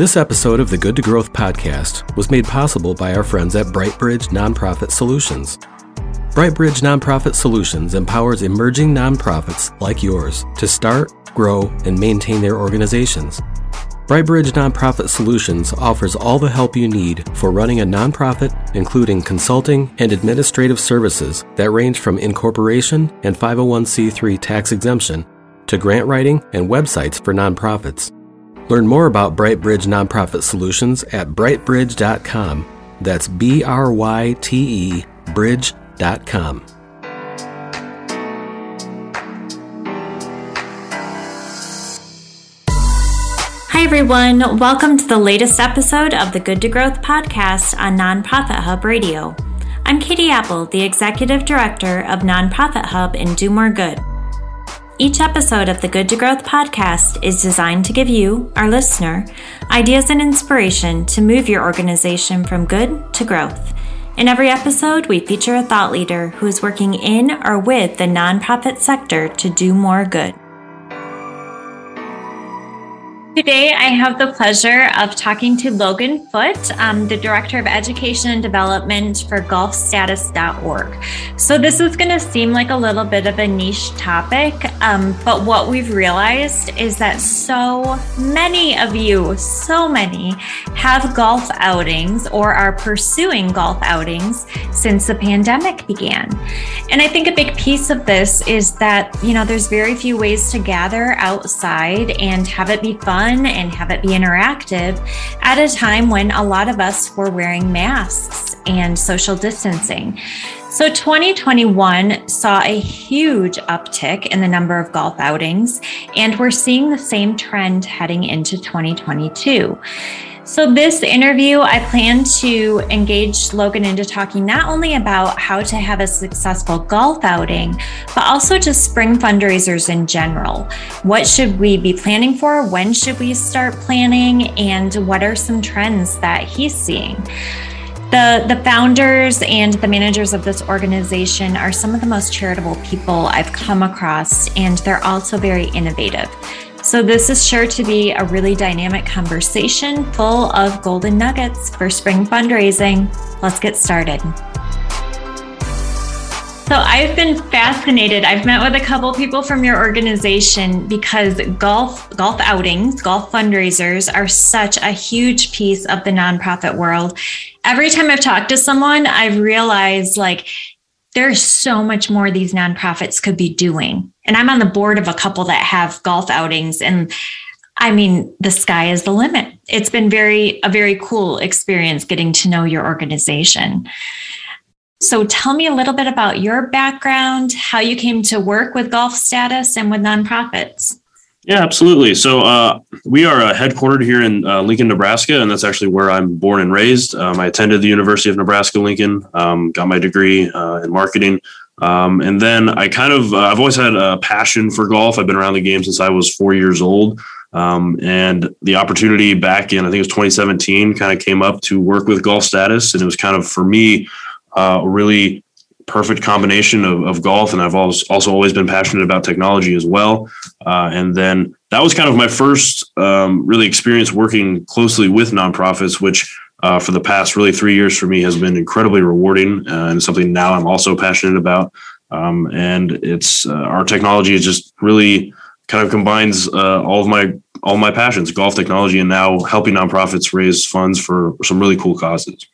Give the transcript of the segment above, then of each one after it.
This episode of the Good to Growth podcast was made possible by our friends at BryteBridge Nonprofit Solutions. BryteBridge Nonprofit Solutions empowers emerging nonprofits like yours to start, grow, and maintain their organizations. BryteBridge Nonprofit Solutions offers all the help you need for running a nonprofit, including consulting and administrative services that range from incorporation and 501c3 tax exemption to grant writing and websites for nonprofits. Learn more about BryteBridge Nonprofit Solutions at brightbridge.com. That's B-R-Y-T-E, bridge.com. Hi everyone, welcome to the latest episode of the Good to Growth podcast on Nonprofit Hub Radio. I'm Katie Apple, the Executive Director of Nonprofit Hub and Do More Good. Each episode of the Good to Growth podcast is designed to give you, our listener, ideas and inspiration to move your organization from good to growth. In every episode, we feature a thought leader who is working in or with the nonprofit sector to do more good. Today, I have the pleasure of talking to Logan Foote, the Director of Education and Development for GolfStatus.org. So this is going to seem like a little bit of a niche topic, but what we've realized is that so many of you have golf outings or are pursuing golf outings since the pandemic began. And I think a big piece of this is that, you know, there's very few ways to gather outside and have it be fun and have it be interactive at a time when a lot of us were wearing masks and social distancing. So 2021 saw a huge uptick in the number of golf outings, and we're seeing the same trend heading into 2022. So this interview, I plan to engage Logan into talking not only about how to have a successful golf outing, but also just spring fundraisers in general. What should we be planning for? When should we start planning? And what are some trends that he's seeing? The founders and the managers of this organization are some of the most charitable people I've come across, and they're also very innovative. So this is sure to be a really dynamic conversation full of golden nuggets for spring fundraising. Let's get started. So I've been fascinated. I've met with a couple people from your organization because golf outings, golf fundraisers are such a huge piece of the nonprofit world. Every time I've talked to someone, I've realized like there's so much more these nonprofits could be doing. And I'm on the board of a couple that have golf outings, and I mean, the sky is the limit. It's been a very cool experience getting to know your organization. So tell me a little bit about your background, how you came to work with GolfStatus and with nonprofits. Yeah, absolutely. So we are headquartered here in Lincoln, Nebraska, and that's actually where I'm born and raised. I attended the University of Nebraska-Lincoln, got my degree in marketing. And then I've always had a passion for golf. I've been around the game since I was 4 years old. And the opportunity back in, I think it was 2017, kind of came up to work with GolfStatus. And it was kind of, for me, a really perfect combination of golf, and I've also always been passionate about technology as well. And then that was kind of my first really experience working closely with nonprofits, which for the past really 3 years for me has been incredibly rewarding and something now I'm also passionate about. And it's our technology is just really kind of combines all of my passions, golf, technology, and now helping nonprofits raise funds for some really cool causes.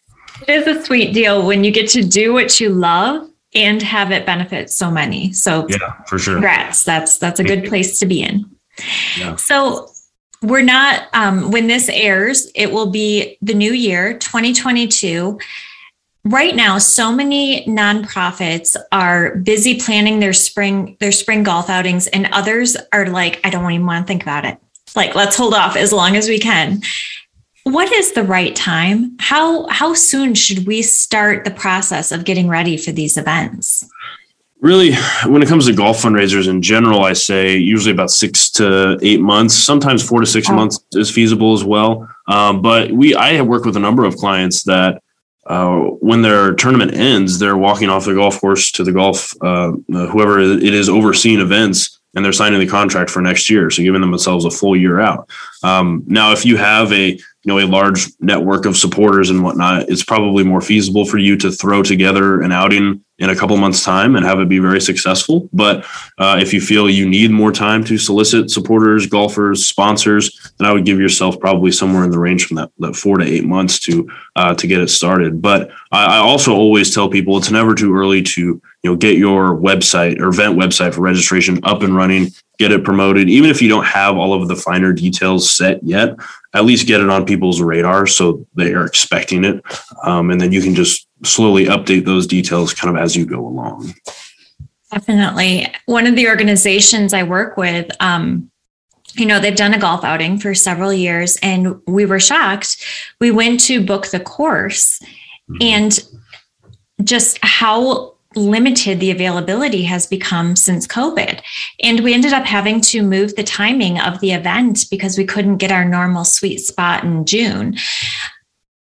It is a sweet deal when you get to do what you love and have it benefit so many. So yeah, for sure. Congrats. That's a good place to be in. Yeah. So we're not, when this airs, it will be the new year, 2022. Right now, so many nonprofits are busy planning their spring golf outings, and others are like, I don't even want to think about it. Like, let's hold off as long as we can. What is the right time? How soon should we start the process of getting ready for these events? Really, when it comes to golf fundraisers in general, I say usually about 6 to 8 months, sometimes 4 to 6 months is feasible as well. But I have worked with a number of clients that when their tournament ends, they're walking off the golf course to the golf, whoever it is overseeing events, and they're signing the contract for next year. So giving themselves a full year out. Now, if you have a a large network of supporters and whatnot, it's probably more feasible for you to throw together an outing in a couple months' time and have it be very successful. But if you feel you need more time to solicit supporters, golfers, sponsors, then I would give yourself probably somewhere in the range from that 4 to 8 months to get it started. But I also always tell people it's never too early to get your website or event website for registration up and running, get it promoted. Even if you don't have all of the finer details set yet, at least get it on people's radar so they are expecting it. And then you can just slowly update those details kind of as you go along. Definitely. One of the organizations I work with, they've done a golf outing for several years, and we were shocked. We went to book the course, mm-hmm. and just how limited the availability has become since COVID. And we ended up having to move the timing of the event because we couldn't get our normal sweet spot in June.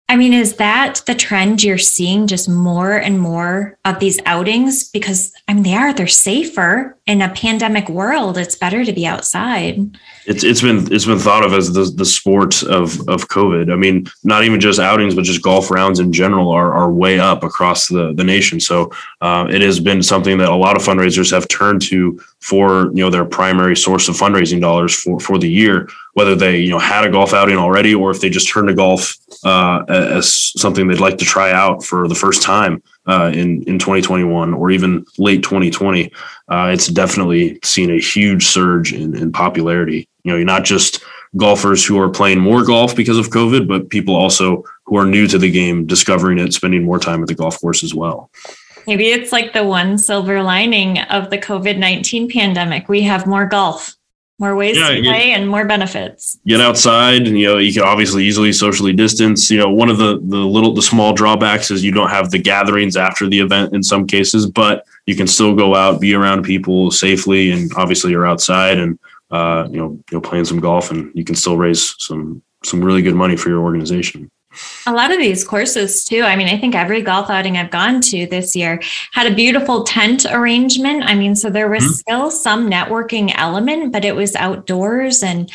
I mean, is that the trend you're seeing, just more and more of these outings? Because they're safer in a pandemic world. It's better to be outside. It's been thought of as the sport of COVID. Not even just outings, but just golf rounds in general are way up across the nation. So it has been something that a lot of fundraisers have turned to for their primary source of fundraising dollars for the year, whether they had a golf outing already or if they just turned to golf as something they'd like to try out for the first time in 2021 or even late 2020. It's definitely seen a huge surge in popularity. You're not just golfers who are playing more golf because of COVID, but people also who are new to the game, discovering it, spending more time at the golf course as well. Maybe it's like the one silver lining of the COVID-19 pandemic. We have more golf. More ways to play and more benefits. Get outside. You can obviously easily socially distance. One of the small drawbacks is you don't have the gatherings after the event in some cases, but you can still go out, be around people safely, and obviously you're outside and you're playing some golf, and you can still raise some really good money for your organization. A lot of these courses too. I think every golf outing I've gone to this year had a beautiful tent arrangement. So there was mm-hmm. still some networking element, but it was outdoors, and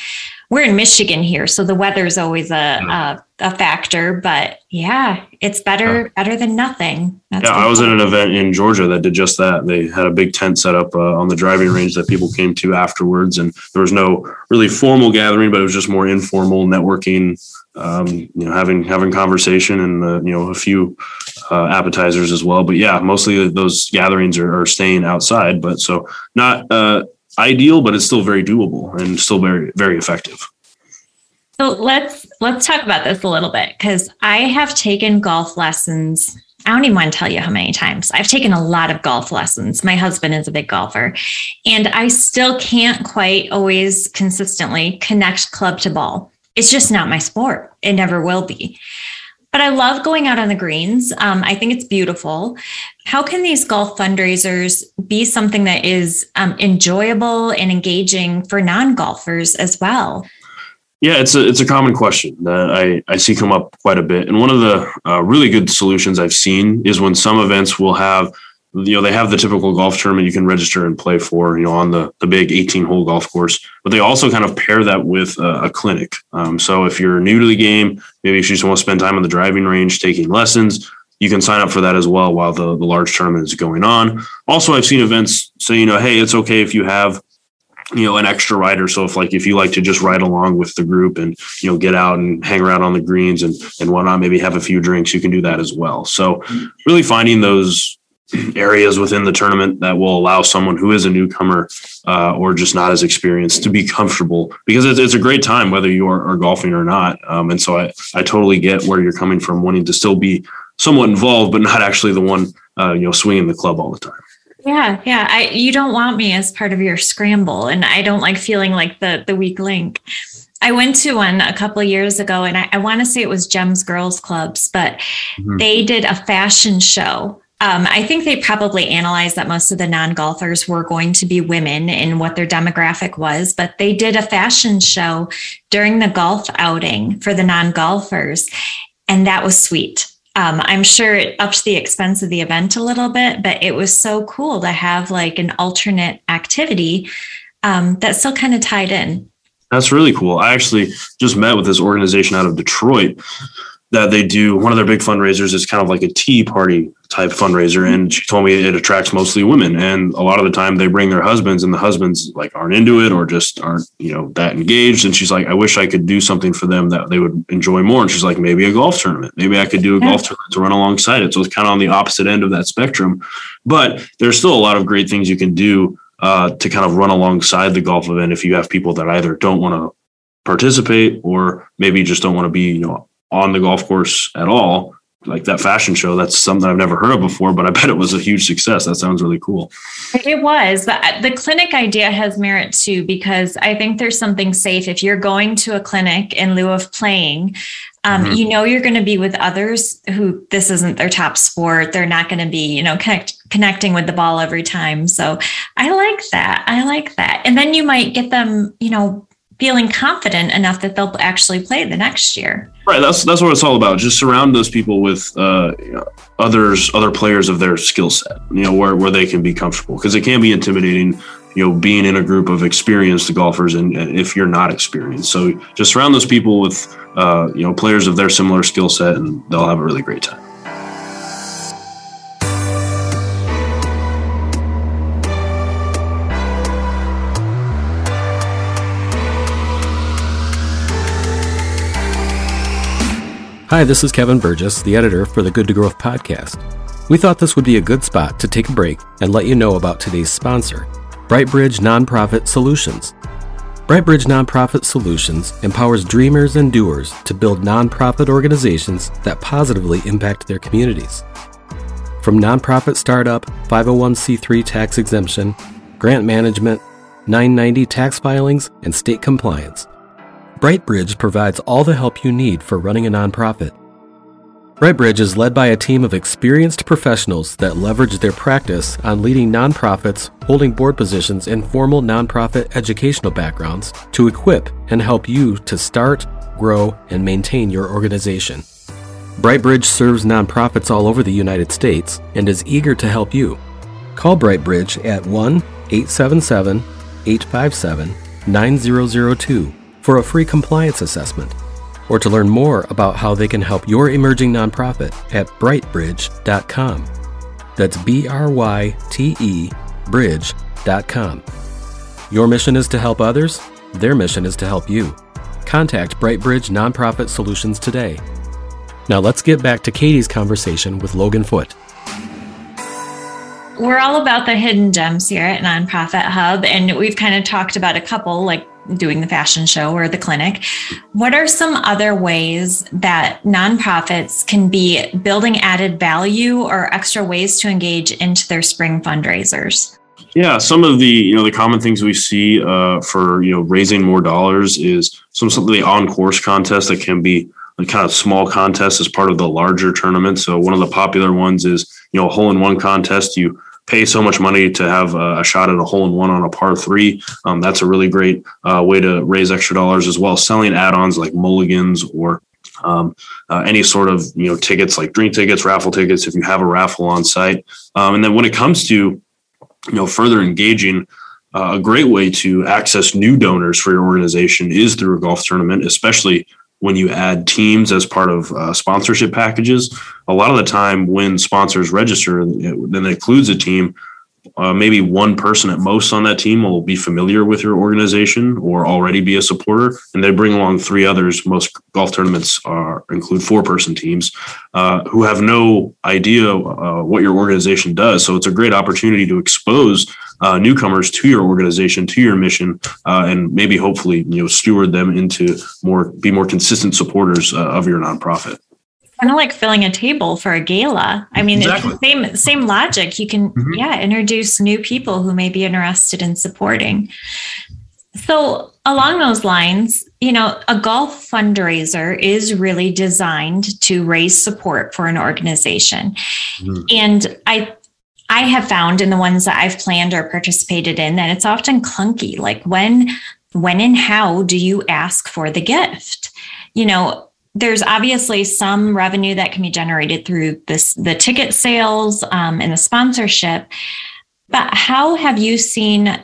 we're in Michigan here, so the weather's always a factor. But it's better than nothing. I was at an event in Georgia that did just that. They had a big tent set up on the driving range that people came to afterwards, and there was no really formal gathering, but it was just more informal networking. Having conversation and, a few appetizers as well. But mostly those gatherings are staying outside, but so not ideal, but it's still very doable and still very, very effective. So let's talk about this a little bit, because I have taken golf lessons. I don't even want to tell you how many times. I've taken a lot of golf lessons. My husband is a big golfer, and I still can't quite always consistently connect club to ball. It's just not my sport. It never will be. But I love going out on the greens. I think it's beautiful. How can these golf fundraisers be something that is enjoyable and engaging for non-golfers as well? Yeah, it's a common question that I see come up quite a bit. And one of the really good solutions I've seen is when some events will have, they have the typical golf tournament you can register and play for, on the big 18-hole golf course, but they also kind of pair that with a clinic. So if you're new to the game, maybe if you just want to spend time on the driving range taking lessons, you can sign up for that as well while the large tournament is going on. Also, I've seen events say, hey, it's okay if you have, an extra rider. So if you like to just ride along with the group and, get out and hang around on the greens and whatnot, maybe have a few drinks, you can do that as well. So really finding those areas within the tournament that will allow someone who is a newcomer or just not as experienced to be comfortable, because it's a great time whether you are golfing or not. And so I totally get where you're coming from, wanting to still be somewhat involved, but not actually the one, swinging the club all the time. Yeah. You don't want me as part of your scramble, and I don't like feeling like the weak link. I went to one a couple of years ago, and I want to say it was Gems Girls Clubs, but they did a fashion show. I think they probably analyzed that most of the non-golfers were going to be women in what their demographic was, but they did a fashion show during the golf outing for the non-golfers, and that was sweet. I'm sure it upped the expense of the event a little bit, but it was so cool to have an alternate activity that still kind of tied in. That's really cool. I actually just met with this organization out of Detroit that they do. One of their big fundraisers is kind of like a tea party type fundraiser. And she told me it attracts mostly women. And a lot of the time they bring their husbands and the husbands like aren't into it or just aren't, you know, that engaged. And she's like, I wish I could do something for them that they would enjoy more. And she's like, maybe a golf tournament. Maybe I could do a golf tournament to run alongside it. So it's kind of on the opposite end of that spectrum. But there's still a lot of great things you can do to kind of run alongside the golf event if you have people that either don't want to participate or maybe just don't want to be, you know, on the golf course at all. Like that fashion show, that's something I've never heard of before, but I bet it was a huge success. That sounds really cool. It was. The clinic idea has merit too, because I think there's something safe. If you're going to a clinic in lieu of playing, you know, you're going to be with others who this isn't their top sport. They're not going to be, you know, connecting with the ball every time. So I like that. And then you might get them, you know, feeling confident enough that they'll actually play the next year. Right. That's what it's all about. Just surround those people with other players of their skill set, you know, where they can be comfortable, because it can be intimidating, you know, being in a group of experienced golfers and if you're not experienced. So just surround those people with, you know, players of their similar skill set, and they'll have a really great time. Hi, this is Kevin Burgess, the editor for the Good to Growth podcast. We thought this would be a good spot to take a break and let you know about today's sponsor, BryteBridge Nonprofit Solutions. BryteBridge Nonprofit Solutions empowers dreamers and doers to build nonprofit organizations that positively impact their communities. From nonprofit startup, 501c3 tax exemption, grant management, 990 tax filings, and state compliance, BryteBridge provides all the help you need for running a nonprofit. BryteBridge is led by a team of experienced professionals that leverage their practice on leading nonprofits, holding board positions, and formal nonprofit educational backgrounds to equip and help you to start, grow, and maintain your organization. BryteBridge serves nonprofits all over the United States and is eager to help you. Call BryteBridge at 1-877-857-9002 for a free compliance assessment, or to learn more about how they can help your emerging nonprofit at brightebridge.com. That's B-R-Y-T-E, bridge.com. Your mission is to help others. Their mission is to help you. Contact BryteBridge Nonprofit Solutions today. Now let's get back to Katie's conversation with Logan Foote. We're all about the hidden gems here at Nonprofit Hub, and we've kind of talked about a couple, like doing the fashion show or the clinic. What are some other ways that nonprofits can be building added value or extra ways to engage into their spring fundraisers? Yeah, some of the, you know, the common things we see for, you know, raising more dollars is some of the on-course contests that can be kind of small contests as part of the larger tournament. So one of the popular ones is, you know, a hole-in-one contest. You pay so much money to have a shot at a hole-in-one on a par three. That's a really great way to raise extra dollars, as well as selling add-ons like mulligans or any sort of, you know, tickets like drink tickets, raffle tickets, if you have a raffle on site. And then when it comes to, you know, further engaging, a great way to access new donors for your organization is through a golf tournament, especially when you add teams as part of sponsorship packages. A lot of the time when sponsors register, then it includes a team. Maybe one person at most on that team will be familiar with your organization or already be a supporter, and they bring along three others. Most golf tournaments include four-person teams who have no idea what your organization does. So it's a great opportunity to expose newcomers to your organization, to your mission, and maybe hopefully, you know, steward them into more consistent supporters of your nonprofit. Kind of like filling a table for a gala. I mean, exactly. It's the same logic. You can, introduce new people who may be interested in supporting. So along those lines, you know, a golf fundraiser is really designed to raise support for an organization. Mm-hmm. And I have found in the ones that I've planned or participated in that it's often clunky. Like when and how do you ask for the gift? You know, there's obviously some revenue that can be generated through the ticket sales and the sponsorship, but how have you seen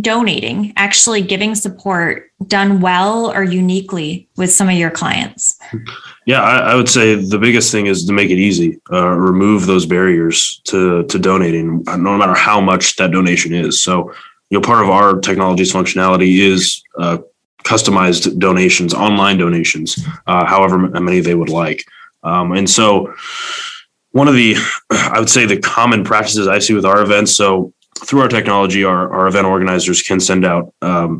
donating, actually giving support done well or uniquely with some of your clients? Yeah, I would say the biggest thing is to make it easy, remove those barriers to donating, no matter how much that donation is. So, you know, part of our technology's functionality is customized donations, online donations, however many they would like. And so one of the, I would say the common practices I see with our events. So through our technology, our event organizers can send out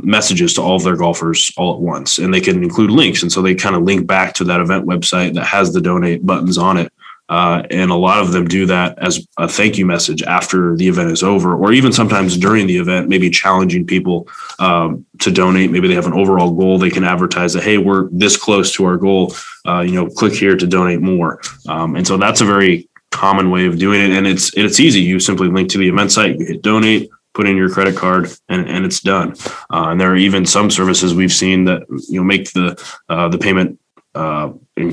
messages to all of their golfers all at once, and they can include links. And so they kind of link back to that event website that has the donate buttons on it. And a lot of them do that as a thank you message after the event is over, or even sometimes during the event, maybe challenging people to donate. Maybe they have an overall goal. They can advertise that, hey, we're this close to our goal. You know, click here to donate more. And so that's a very common way of doing it. And it's easy. You simply link to the event site, hit donate, put in your credit card, and it's done. And there are even some services we've seen that, you know, make the payment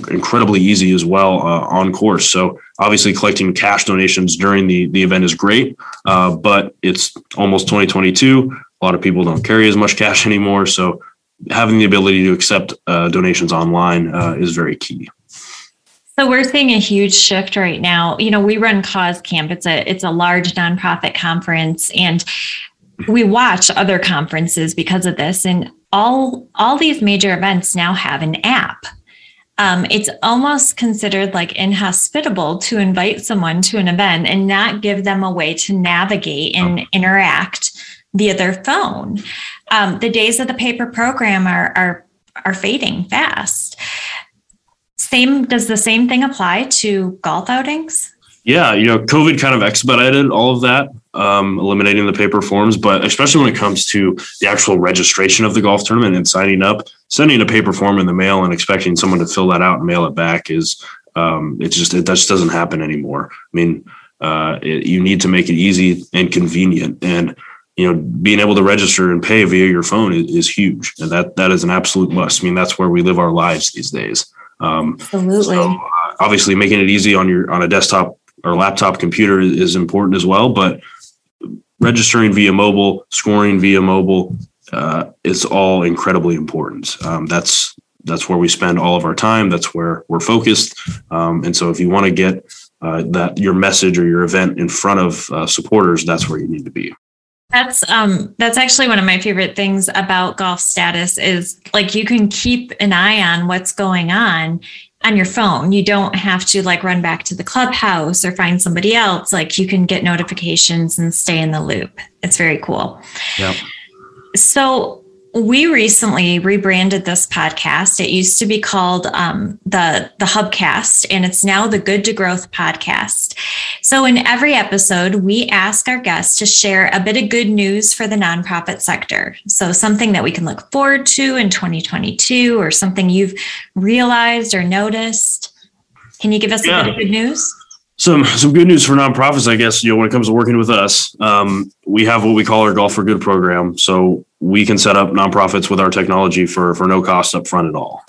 incredibly easy as well on course. So obviously collecting cash donations during the event is great, but it's almost 2022. A lot of people don't carry as much cash anymore. So having the ability to accept donations online is very key. So we're seeing a huge shift right now. You know, we run Cause Camp. It's a large nonprofit conference, and we watch other conferences because of this. And all these major events now have an app. It's almost considered like inhospitable to invite someone to an event and not give them a way to navigate and interact via their phone. The days of the paper program are fading fast. Does the same thing apply to golf outings? Yeah, you know, COVID kind of expedited all of that, eliminating the paper forms, but especially when it comes to the actual registration of the golf tournament and signing up, sending a paper form in the mail and expecting someone to fill that out and mail it back is, it just doesn't happen anymore. I mean, you need to make it easy and convenient, and, you know, being able to register and pay via your phone is huge. And that is an absolute must. I mean, that's where we live our lives these days. Absolutely. So, obviously making it easy on a desktop or laptop computer is important as well, but registering via mobile, scoring via mobile, it's all incredibly important. That's where we spend all of our time. That's where we're focused. And so if you want to get that your message or your event in front of supporters, that's where you need to be. That's actually one of my favorite things about GolfStatus is, like, you can keep an eye on what's going on your phone. You don't have to run back to the clubhouse or find somebody else. You can get notifications and stay in the loop. It's very cool. Yep. So we recently rebranded this podcast. It used to be called the Hubcast, and it's now the Good to Growth podcast. So in every episode, we ask our guests to share a bit of good news for the nonprofit sector. So something that we can look forward to in 2022, or something you've realized or noticed. Can you give us a bit of good news? Some good news for nonprofits, I guess, you know, when it comes to working with us, we have what we call our Golf for Good program. So we can set up nonprofits with our technology for no cost up front at all.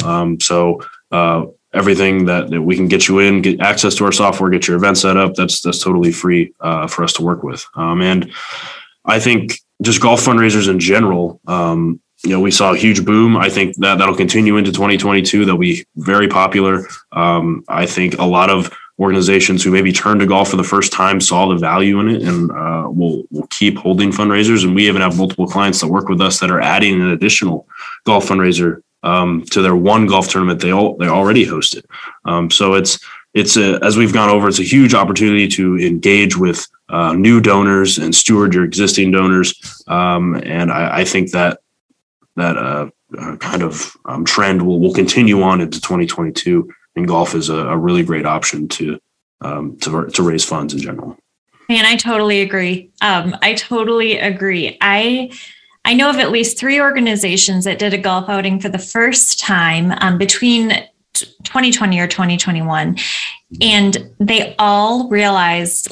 Everything that we can get you in, get access to our software, get your event set up, that's totally free for us to work with. And I think just golf fundraisers in general, you know, we saw a huge boom. I think that'll continue into 2022. They'll be very popular. I think a lot of organizations who maybe turned to golf for the first time saw the value in it, and will keep holding fundraisers. And we even have multiple clients that work with us that are adding an additional golf fundraiser to their one golf tournament they already hosted. So it's as we've gone over, it's a huge opportunity to engage with new donors and steward your existing donors. And I think that kind of trend will continue on into 2022. And golf is a really great option to raise funds in general. Man, I totally agree. I know of at least 3 organizations that did a golf outing for the first time between 2020 or 2021. And they all realized,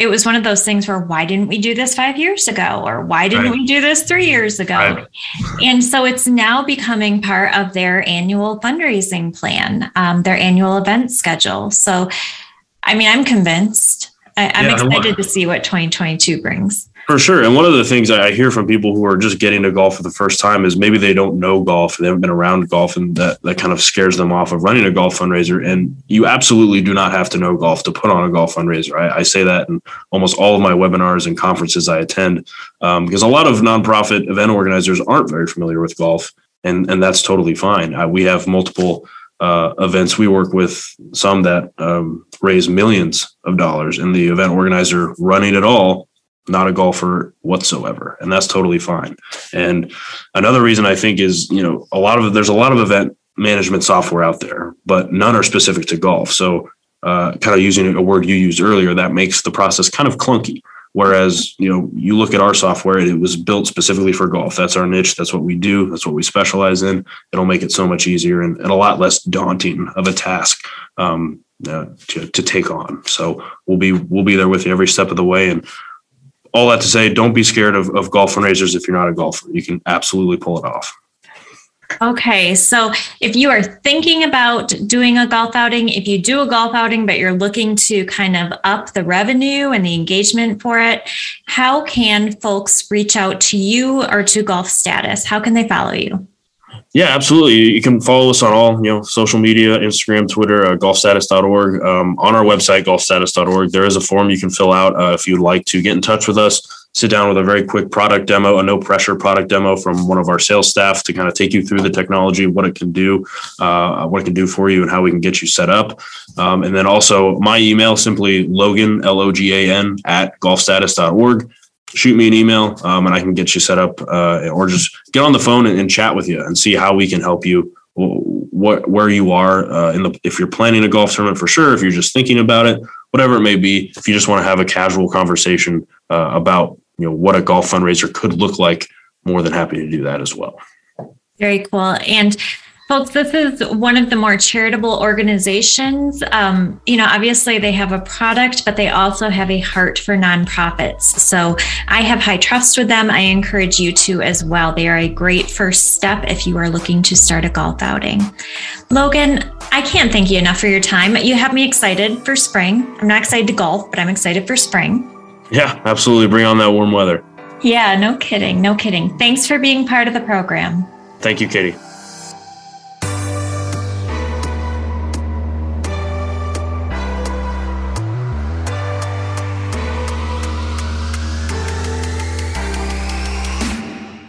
it was one of those things where, why didn't we do this 5 years ago? Or why didn't we do this 3 years ago? Right. And so it's now becoming part of their annual fundraising plan, their annual event schedule. So, I mean, I'm convinced. I'm excited to see what 2022 brings. For sure. And one of the things I hear from people who are just getting to golf for the first time is maybe they don't know golf and they haven't been around golf, and that kind of scares them off of running a golf fundraiser. And you absolutely do not have to know golf to put on a golf fundraiser. I say that in almost all of my webinars and conferences I attend, because a lot of nonprofit event organizers aren't very familiar with golf, and that's totally fine. We have multiple events. We work with some that raise millions of dollars, and the event organizer running it all, not a golfer whatsoever. And that's totally fine. And another reason I think is, there's a lot of event management software out there, but none are specific to golf. So kind of using a word you used earlier, that makes the process kind of clunky. Whereas, you look at our software, it was built specifically for golf. That's our niche. That's what we do. That's what we specialize in. It'll make it so much easier and a lot less daunting of a task to take on. So we'll be there with you every step of the way. And all that to say, don't be scared of golf fundraisers if you're not a golfer. You can absolutely pull it off. Okay, so if you are thinking about doing a golf outing, if you do a golf outing, but you're looking to kind of up the revenue and the engagement for it, how can folks reach out to you or to GolfStatus? How can they follow you? Yeah, absolutely. You can follow us on all, social media, Instagram, Twitter, golfstatus.org. On our website, golfstatus.org, there is a form you can fill out if you'd like to get in touch with us, sit down with a very quick product demo, a no-pressure product demo from one of our sales staff to kind of take you through the technology, what it can do for you, and how we can get you set up. And then also my email, simply Logan, Logan, @golfstatus.org. Shoot me an email and I can get you set up or just get on the phone and chat with you and see how we can help you, where you are if you're planning a golf tournament for sure, if you're just thinking about it, whatever it may be, if you just want to have a casual conversation about, what a golf fundraiser could look like, more than happy to do that as well. Very cool. And folks, this is one of the more charitable organizations. Obviously they have a product, but they also have a heart for nonprofits. So I have high trust with them. I encourage you to as well. They are a great first step if you are looking to start a golf outing. Logan, I can't thank you enough for your time. You have me excited for spring. I'm not excited to golf, but I'm excited for spring. Yeah, absolutely. Bring on that warm weather. Yeah, no kidding. No kidding. Thanks for being part of the program. Thank you, Katie.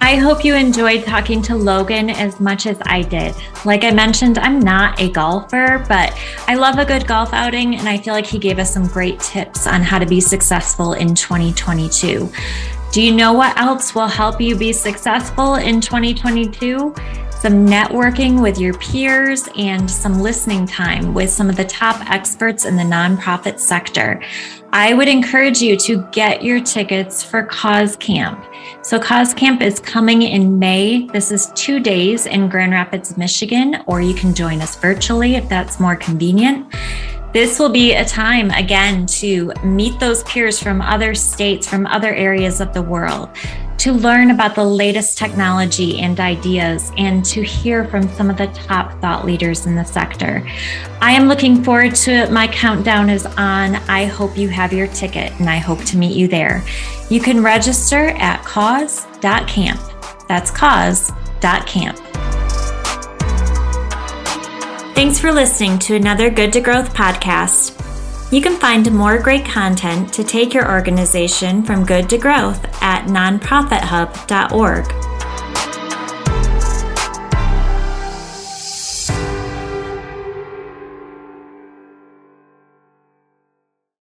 I hope you enjoyed talking to Logan as much as I did. Like I mentioned, I'm not a golfer, but I love a good golf outing, and I feel like he gave us some great tips on how to be successful in 2022. Do you know what else will help you be successful in 2022? Some networking with your peers and some listening time with some of the top experts in the nonprofit sector. I would encourage you to get your tickets for Cause Camp. So Cause Camp is coming in May. This is 2 days in Grand Rapids, Michigan, or you can join us virtually if that's more convenient. This will be a time, again, to meet those peers from other states, from other areas of the world, to learn about the latest technology and ideas, and to hear from some of the top thought leaders in the sector. I am looking forward to it. My countdown is on. I hope you have your ticket, and I hope to meet you there. You can register at cause.camp. That's cause.camp. Thanks for listening to another Good to Growth podcast. You can find more great content to take your organization from good to growth at nonprofithub.org.